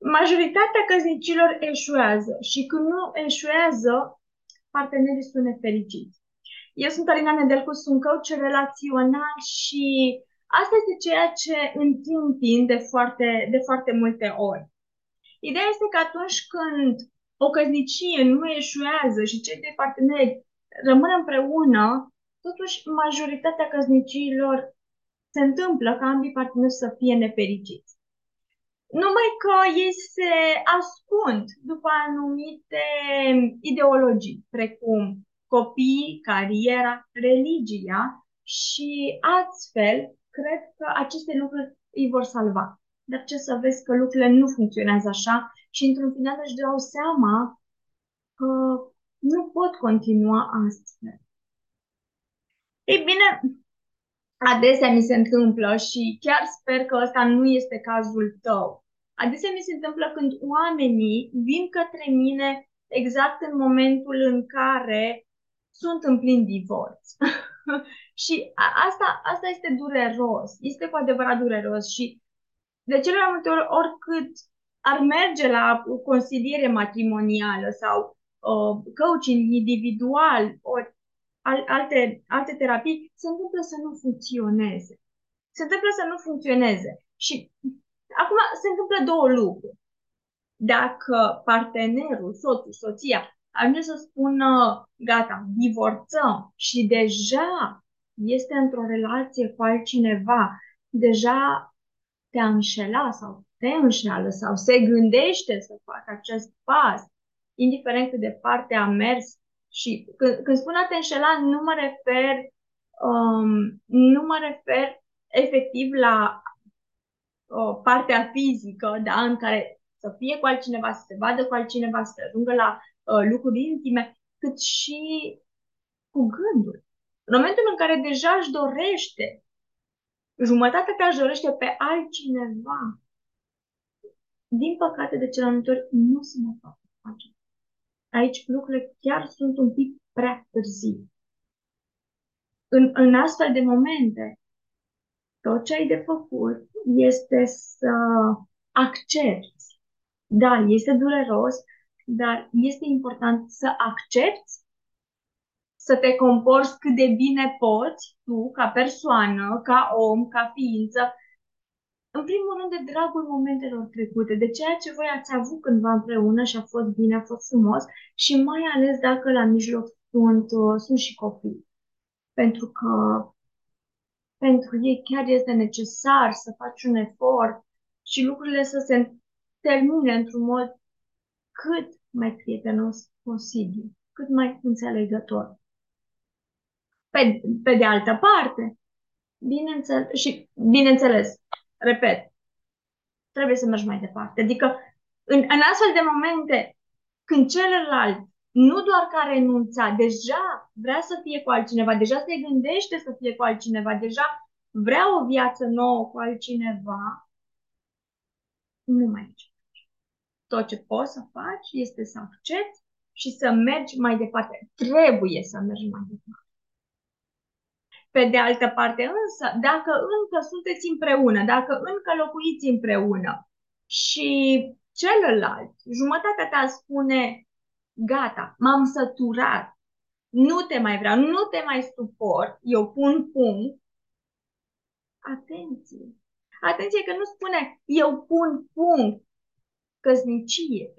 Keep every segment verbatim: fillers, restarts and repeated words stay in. Majoritatea căsnicilor eșuează și când nu eșuează, partenerii sunt nefericiți. Eu sunt Alina Nedelcu, sunt coach relațional și asta este ceea ce întind de foarte, de foarte multe ori. Ideea este că atunci când o căsnicie nu eșuează și cei doi parteneri rămân împreună, totuși majoritatea căsnicilor se întâmplă ca ambii parteneri să fie nefericiți. Numai că ei se ascund după anumite ideologii, precum copiii, cariera, religia, și astfel cred că aceste lucruri îi vor salva. Dar ce să vezi că lucrurile nu funcționează așa și într-un final își dau seama că nu pot continua astfel. Ei bine, adesea mi se întâmplă și chiar sper că ăsta nu este cazul tău. Adesea mi se întâmplă când oamenii vin către mine exact în momentul în care sunt în plin divorț. Și asta, asta este dureros, este cu adevărat dureros și de cele mai multe ori, oricât ar merge la o consiliere matrimonială sau uh, coaching individual, ori alte, alte terapii, se întâmplă să nu funcționeze. Se întâmplă să nu funcționeze. Și acum se întâmplă două lucruri. Dacă partenerul, soțul, soția, ajunge să spună, gata, divorțăm și deja este într-o relație cu altcineva, deja te înșela sau te înșeală sau se gândește să facă acest pas, indiferent cât de departe a mers. Și când, când spun a te înșela, nu mă refer, um, nu mă refer efectiv la uh, partea fizică, da, în care să fie cu altcineva, să se vadă cu altcineva, să ajungă la uh, lucruri intime, cât și cu gândul. În momentul în care deja își dorește, jumătatea ta își dorește pe altcineva, din păcate de cele mai multe ori nu se mai poate face. Aici lucrurile chiar sunt un pic prea târzii. În, în astfel de momente, tot ce ai de făcut este să accepți. Da, este dureros, dar este important să accepți, să te comporți cât de bine poți tu, ca persoană, ca om, ca ființă, în primul rând de dragul momentelor trecute, de ceea ce voi ați avut cândva împreună și a fost bine, a fost frumos și mai ales dacă la mijloc sunt, sunt și copii. Pentru că pentru ei chiar este necesar să faci un efort și lucrurile să se termine într-un mod cât mai prietenos posibil, cât mai înțelegător. Pe, pe de altă parte, bineînțeles, și bineînțeles, repet, trebuie să mergi mai departe. Adică, în, în astfel de momente, când celălalt, nu doar că a renunțat, deja vrea să fie cu altcineva, deja se gândește să fie cu altcineva, deja vrea o viață nouă cu altcineva, nu mai ești. Tot ce poți să faci este să accepti și să mergi mai departe. Trebuie să mergi mai departe. Pe de altă parte însă, dacă încă sunteți împreună, dacă încă locuiți împreună și celălalt, jumătatea ta spune, gata, m-am săturat, nu te mai vreau, nu te mai suport, eu pun punct, atenție, atenție că nu spune, eu pun punct căsniciei,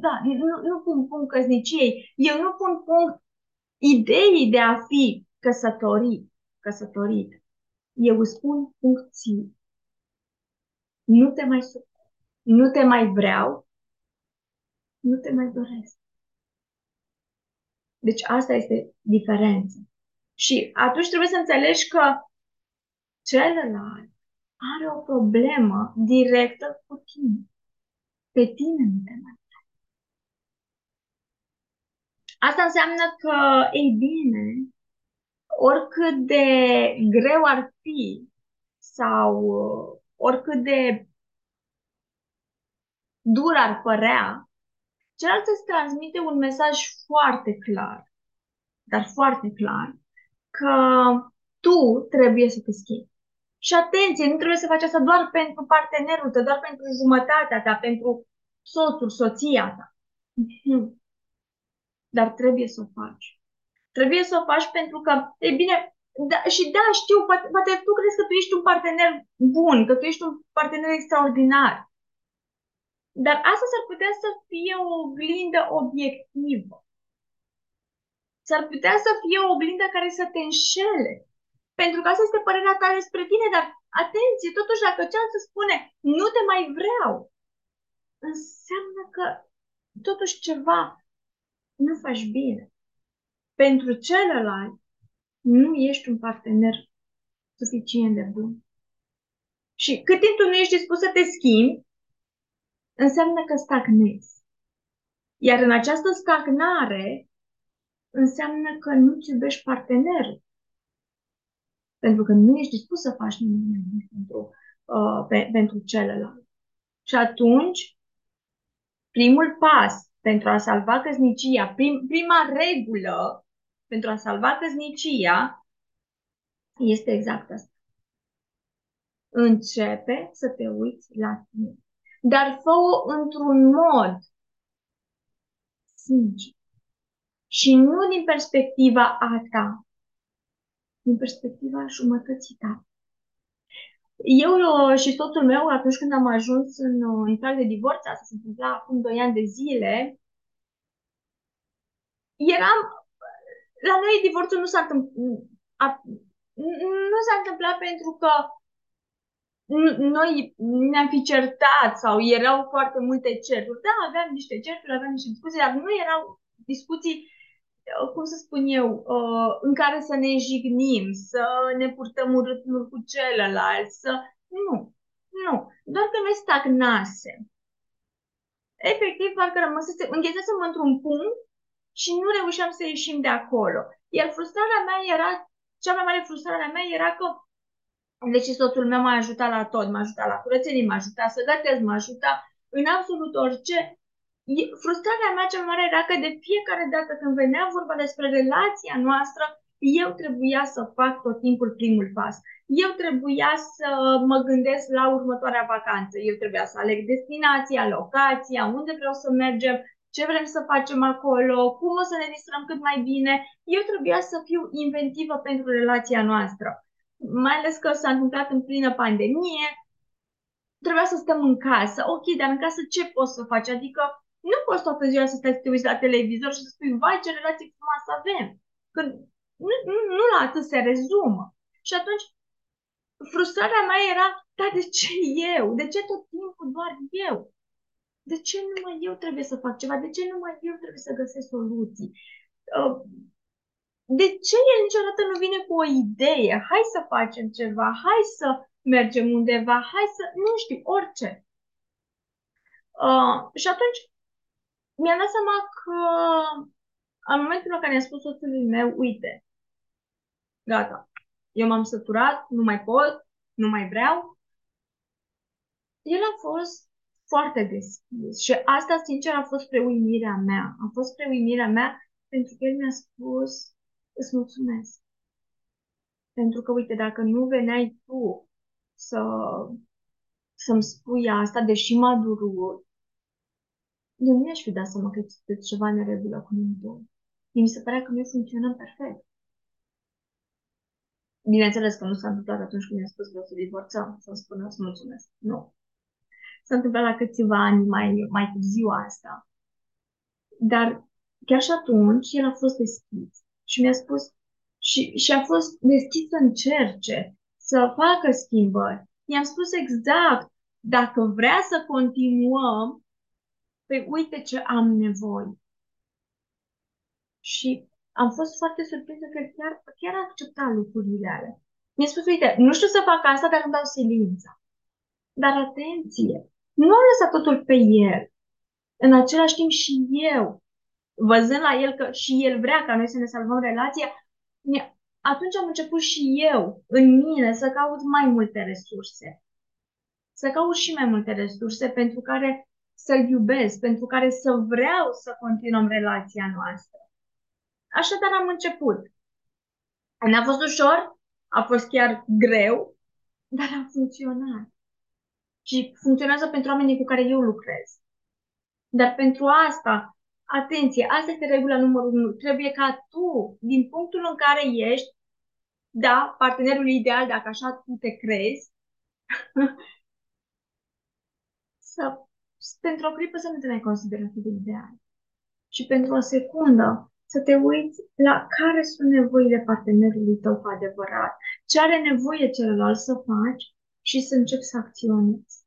da, nu, nu pun punct căsniciei, eu nu pun punct ideii de a fi căsătorit, căsătorit. Eu îți spun funcții. Nu te mai suport. Nu te mai vreau. Nu te mai doresc. Deci asta este diferența. Și atunci trebuie să înțelegi că celălalt are o problemă directă cu tine. Pe tine nu te mai vreau. Asta înseamnă că, ei bine, oricât de greu ar fi sau oricât de dur ar părea, celălalt îți transmite un mesaj foarte clar, dar foarte clar, că tu trebuie să te schimbi. Și atenție, nu trebuie să faci asta doar pentru partenerul tău, doar pentru jumătatea ta, pentru soțul, soția ta. Dar trebuie să o faci. Trebuie să o faci pentru că, e bine, da, și da, știu, poate, poate tu crezi că tu ești un partener bun, că tu ești un partener extraordinar. Dar asta s-ar putea să fie o oglindă obiectivă. S-ar putea să fie o oglindă care să te înșele. Pentru că asta este părerea ta despre tine, dar atenție, totuși dacă cealaltă spune nu te mai vreau, înseamnă că totuși ceva nu faci bine. Pentru celălalt nu ești un partener suficient de bun. Și cât timp tu nu ești dispus să te schimbi, înseamnă că stagnezi. Iar în această stagnare înseamnă că nu-ți iubești partenerul. Pentru că nu ești dispus să faci nimic pentru, uh, pe, pentru celălalt. Și atunci, primul pas pentru a salva căsnicia, prim, prima regulă pentru a salva căsnicia este exact asta. Începe să te uiți la tine. Dar fă-o într-un mod sincer. Și nu din perspectiva a ta, din perspectiva jumătății ta. Eu și soțul meu, atunci când am ajuns în, în fel de divorț, asta se întâmpla acum doi ani de zile, eram, la noi divorțul nu s-a întâmplat, nu s-a întâmplat pentru că noi ne-am fi certat sau erau foarte multe certuri. Da, aveam niște certuri, aveam niște discuții, dar nu erau discuții, cum să spun eu, în care să ne jignim, să ne purtăm urât unul cu celălalt, să... Nu, nu. Doar că noi stagnasem. Efectiv, parcă rămăsesem, înghesesem într-un punct și nu reușeam să ieșim de acolo. Iar frustrarea mea era, cea mai mare frustrare a mea era că, deși soțul meu m-a ajutat la tot, m-a ajutat la curățenie, m-a ajutat să gătesc, m-a ajutat în absolut orice, frustrarea mea cea mare era că de fiecare dată când venea vorba despre relația noastră, eu trebuia să fac tot timpul primul pas. Eu trebuia să mă gândesc la următoarea vacanță. Eu trebuia să aleg destinația, locația, unde vreau să mergem, ce vrem să facem acolo, cum o să ne distrăm cât mai bine. Eu trebuia să fiu inventivă pentru relația noastră. Mai ales că s-a întâmplat în plină pandemie, trebuia să stăm în casă. Ok, dar în casă ce poți să faci? Adică nu poți toată ziua să stai să te uiți la televizor și să spui, vai, ce relație frumoasă avem. Că nu, nu, nu la atât se rezumă. Și atunci, frustrarea mea era, dar de ce eu? De ce tot timpul doar eu? De ce numai eu trebuie să fac ceva? De ce numai eu trebuie să găsesc soluții? De ce el niciodată nu vine cu o idee? Hai să facem ceva, hai să mergem undeva, hai să, nu știu, orice. Uh, și atunci, mi-am dat seama că în momentul în care i-am spus soțului meu, uite, gata, eu m-am săturat, nu mai pot, nu mai vreau, el a fost foarte deschis și asta, sincer, a fost spre uimirea mea. A fost spre uimirea mea pentru că el mi-a spus, îți mulțumesc. Pentru că, uite, dacă nu veneai tu să, să-mi spui asta, deși m-a durut, eu nu mi-aș fi dat seama că există ceva în regulă cu noi doi. Mi se părea că noi funcționăm perfect. Bineînțeles că nu s-a întâmplat atunci când mi-a spus că o să divorțăm, să-mi spună îți mulțumesc. Nu. S-a întâmplat la câțiva ani mai, mai târziu asta. Dar chiar și atunci el a fost deschis. Și mi-a spus, și, și a fost deschis să încerce, să facă schimbări. I-am spus exact, dacă vrea să continuăm, păi uite ce am nevoie. Și am fost foarte surprinsă că chiar, chiar a acceptat lucrurile alea. Mi-a spus, uite, nu știu să fac asta, dar îmi dau silința. Dar atenție, nu am lăsat totul pe el. În același timp și eu, văzând la el că și el vrea ca noi să ne salvăm relația, atunci am început și eu, în mine, să caut mai multe resurse. Să caut și mai multe resurse pentru care să-l iubesc, pentru care să vreau să continuăm relația noastră. Așadar am început. N-a fost ușor, a fost chiar greu, Dar a funcționat. Și funcționează pentru oamenii cu care eu lucrez. Dar pentru asta, atenție, asta este regula numărul unu. Trebuie ca tu, din punctul în care ești, da, partenerul ideal, dacă așa tu te crezi, să, pentru o clipă să nu te mai consideri atât de ideal. Și pentru o secundă să te uiți la care sunt nevoile partenerului tău cu adevărat, ce are nevoie celălalt să faci și să începi să acționezi.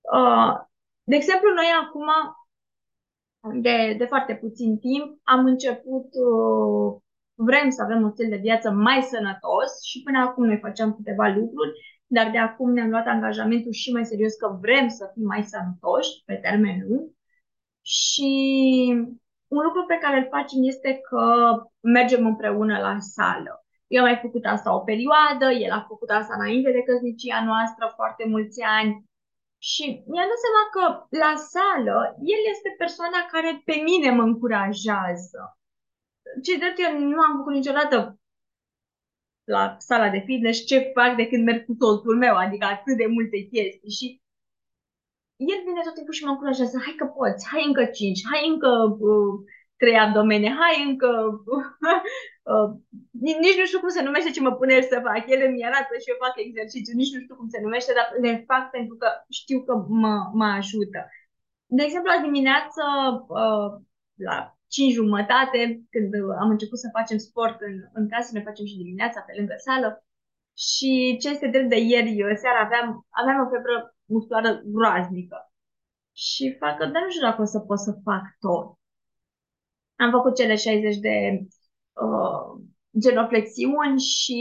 Uh, de exemplu, noi acum, de, de foarte puțin timp, am început, uh, vrem să avem un stil de viață mai sănătos și până acum noi făceam câteva lucruri, dar de acum ne-am luat angajamentul și mai serios că vrem să fim mai sănătoși pe termen lung. Și un lucru pe care îl facem este că mergem împreună la sală. Eu am mai făcut asta o perioadă, el a făcut asta înainte de căsnicia noastră, foarte mulți ani. Și mi-am dat seama că la sală, el este persoana care pe mine mă încurajează. Ce drept, eu nu am făcut niciodată la sala de fitness ce fac de când merg cu totul meu, adică atât de multe chestii. Și el vine tot timpul și mă încurajează, hai că poți, hai încă cinci, hai încă uh, trei abdomene, hai încă... Uh, uh, nici nu știu cum se numește ce mă pune el să fac. El îmi arată și eu fac exercițiu, nici nu știu cum se numește, dar le fac pentru că știu că mă, mă ajută. De exemplu, la dimineață, uh, la cinci jumătate, când am început să facem sport în, în casă, ne facem și dimineața pe lângă sală. Și ce este drept de ieri, eu seara aveam, aveam o febră musculară groaznică. Și fac că, dar nu știu dacă o să pot să fac tot. Am făcut cele șaizeci de uh, genoflexiuni și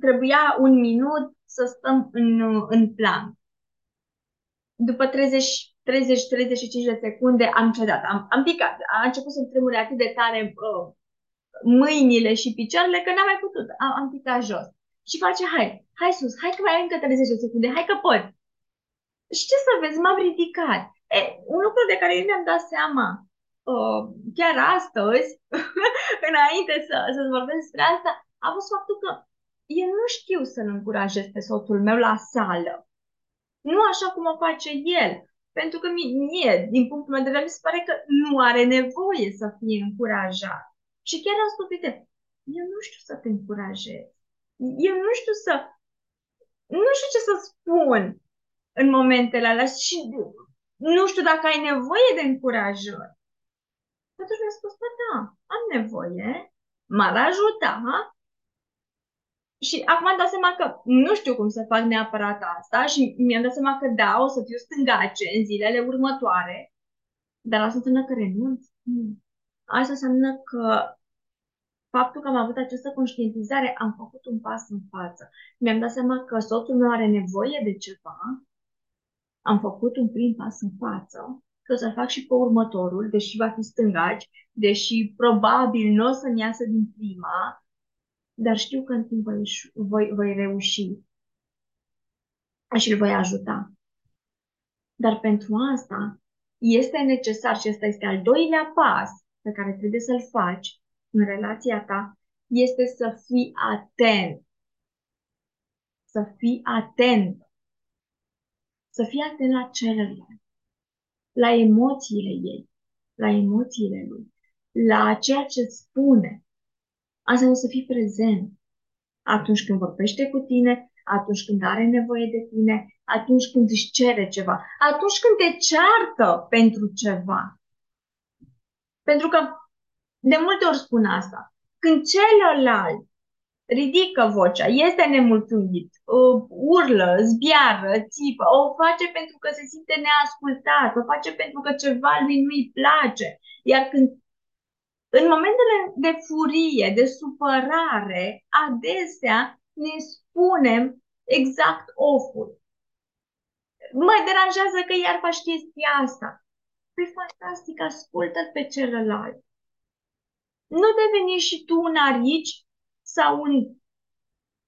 trebuia un minut să stăm în, în plan. După treizeci treizeci treizeci și cinci de secunde am cedat, am, am picat. A început să-mi tremure atât de tare uh, mâinile și picioarele că n-am mai putut. Am, am picat jos. Și face, hai, hai sus, hai că mai ai încă treizeci de secunde, hai că pot. Și ce să vezi, m-am ridicat. E, un lucru de care eu mi-am dat seama uh, chiar astăzi, înainte să, să-ți vorbesc despre asta, a fost faptul că eu nu știu să-l încurajez pe soțul meu la sală. Nu așa cum o face el. Pentru că mie, din punctul meu de vedere, mi se pare că nu are nevoie să fie încurajat. Și chiar am spus, uite, eu nu știu să te încurajez. Eu nu știu să... Nu știu ce să spun în momentele alea și nu știu dacă ai nevoie de încurajări. Atunci mi-a spus, bă, da, am nevoie, m-ar ajuta. Ha? Și acum am dat seama că nu știu cum să fac neapărat asta și mi-am dat seama că da, o să fiu stângace în zilele următoare, dar asta înseamnă că renunț. Hmm. Asta înseamnă că faptul că am avut această conștientizare, am făcut un pas în față. Mi-am dat seama că soțul meu are nevoie de ceva, am făcut un prim pas în față, că o să fac și pe următorul, deși va fi stângaci, deși probabil nu o să-mi iasă din prima, dar știu că în timp voi, voi, voi reuși și îl voi ajuta. Dar pentru asta este necesar, și ăsta este al doilea pas pe care trebuie să-l faci în relația ta, este să fii atent. Să fii atent. Să fii atent la celălalt, la emoțiile ei, la emoțiile lui, la ceea ce spune. Asta nu, să fii prezent atunci când vorbește cu tine, atunci când are nevoie de tine, atunci când își cere ceva, atunci când te ceartă pentru ceva. Pentru că de multe ori spun asta. Când celălalt ridică vocea, este nemulțumit, urlă, zbiară, țipă, o face pentru că se simte neascultat, o face pentru că ceva lui nu-i place. Iar când, în momentele de furie, de supărare, adesea ne spunem exact oful. Mă deranjează că iar faci chestia asta. Păi fantastic, ascultă-l pe celălalt. Nu deveni și tu un arici sau un,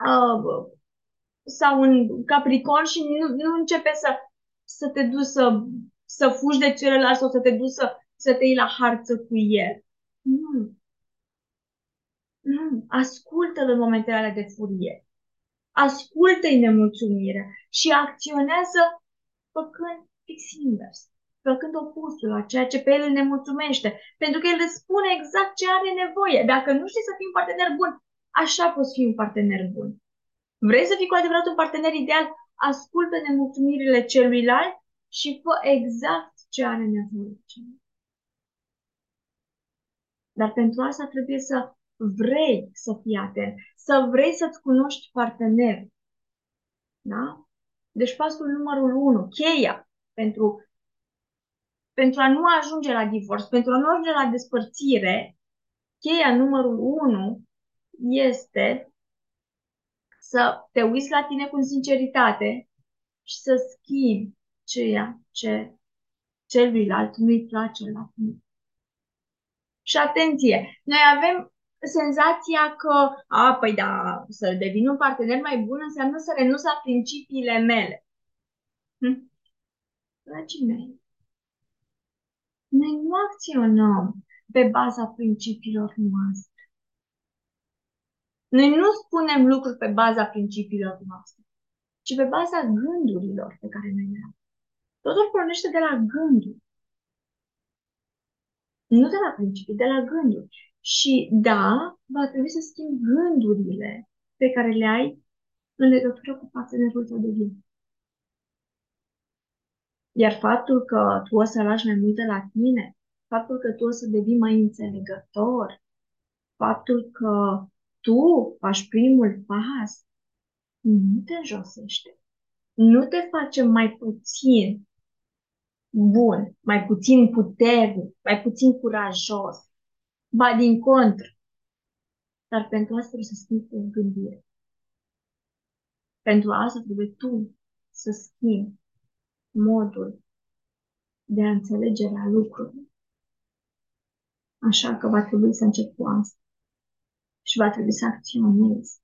uh, sau un capricorn și nu, nu începe să, să te duci să, să fugi de celălalt sau să te duci să, să te iei la harță cu el. Nu. Nu, ascultă-l în momentele alea de furie. Ascultă-i nemulțumirea și acționează făcând fix invers, făcând opusul a ceea ce pe el îl nemulțumește, pentru că el îți spune exact ce are nevoie. Dacă nu știi să fii un partener bun, așa poți fi un partener bun. Vrei să fii cu adevărat un partener ideal? Ascultă nemulțumirile celuilalt și fă exact ce are nevoie. Dar pentru asta trebuie să vrei să fii atent, să vrei să-ți cunoști partenerul. Da? Deci pasul numărul unu, cheia pentru, pentru a nu ajunge la divorț, pentru a nu ajunge la despărțire, cheia numărul unu este să te uiți la tine cu sinceritate și să schimbi ceea ce celuilalt nu-i place la tine. Și atenție, noi avem senzația că, a, păi da, să devin un partener mai bun înseamnă să renunț la principiile mele. Hm? Dragii mei, noi nu acționăm pe baza principiilor noastre. Noi nu spunem lucruri pe baza principiilor noastre, ci pe baza gândurilor pe care noi le avem. Totul pornește de la gânduri. Nu de la principii, de la gânduri. Și da, va trebui să schimbi gândurile pe care le ai în legătură cu partenerul tău de viață. Iar faptul că tu o să lași mai mult de la tine, faptul că tu o să devii mai înțelegător, faptul că tu faci primul pas, nu te înjosește. Nu te face mai puțin bun, mai puțin puternic, mai puțin curajos. Ba din contră. Dar pentru asta trebuie să schimbi o gândire. Pentru asta trebuie tu să schimbi modul de a înțelege la lucruri. Așa că va trebui să începi cu asta. Și va trebui să acționezi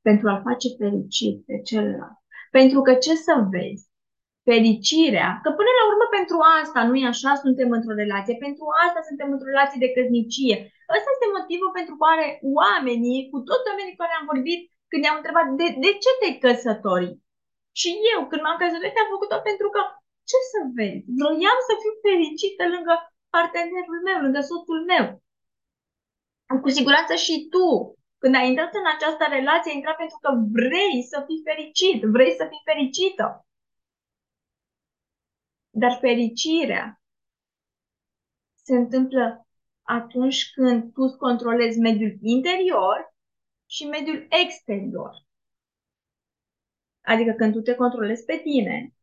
pentru a-l face fericit pe celălalt. Pentru că ce să vezi? Fericirea, că până la urmă pentru asta, nu-i așa, suntem într-o relație, pentru asta suntem într-o relație de căsnicie. Ăsta este motivul pentru care oamenii, cu toți oamenii cu care am vorbit, când i-am întrebat de, de ce te-ai căsătorit? Și eu, când m-am căsătorit, am făcut-o pentru că, ce să vezi, vroiam să fiu fericită lângă partenerul meu, lângă soțul meu. Cu siguranță și tu, când ai intrat în această relație, ai intrat pentru că vrei să fii fericit, vrei să fii fericită. Dar fericirea se întâmplă atunci când tu îți controlezi mediul interior și mediul exterior. Adică când tu te controlezi pe tine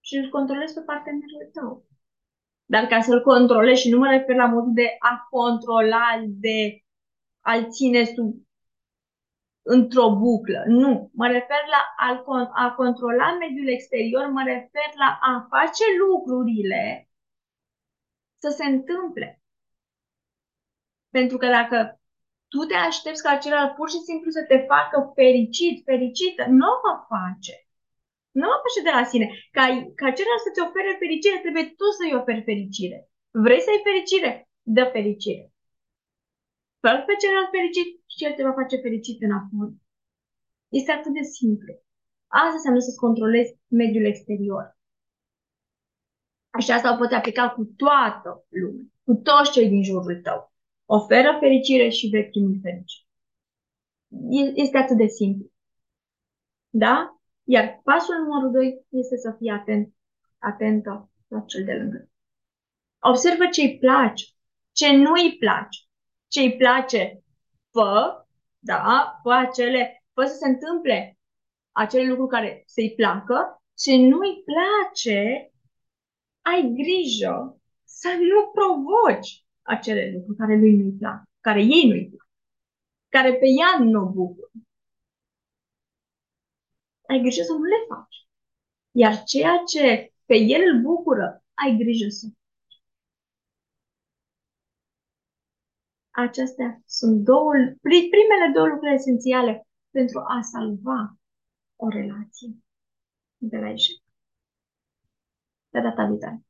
și îl controlezi pe partenerul tău. Dar ca să-l controlezi, și nu mă refer la modul de a controla, de a-l ține sub, într-o buclă. Nu. Mă refer la a controla mediul exterior, mă refer la a face lucrurile să se întâmple. Pentru că dacă tu te aștepți ca celălalt pur și simplu să te facă fericit, fericită, nu o va face. Nu o va face de la sine. Ca, ca celălalt să-ți ofere fericire, trebuie tu să-i oferi fericire. Vrei să-i fericire? Dă fericire. Fă-l pe celălalt fericit și el te va face fericit înapoi. Este atât de simplu. Asta înseamnă să-ți controlezi mediul exterior. Și asta o poți aplica cu toată lumea, cu toți cei din jurul tău. Oferă fericire și vei primi fericire. Este atât de simplu. Da? Iar pasul numărul doi este să fii atent, atentă la cel de lângă. Observă ce îi place, ce nu îi place, ce îi place. Fă, da, fă, acele, fă să se întâmple acele lucruri care să-i placă. Ce nu-i place, ai grijă să nu provoci acele lucruri care lui nu-i plac, care ei nu-i plac, care pe ea nu o bucură. Ai grijă să nu le faci. Iar ceea ce pe el îl bucură, ai grijă să Acestea sunt două, primele două lucruri esențiale pentru a salva o relație de la eșec. De data viitoare.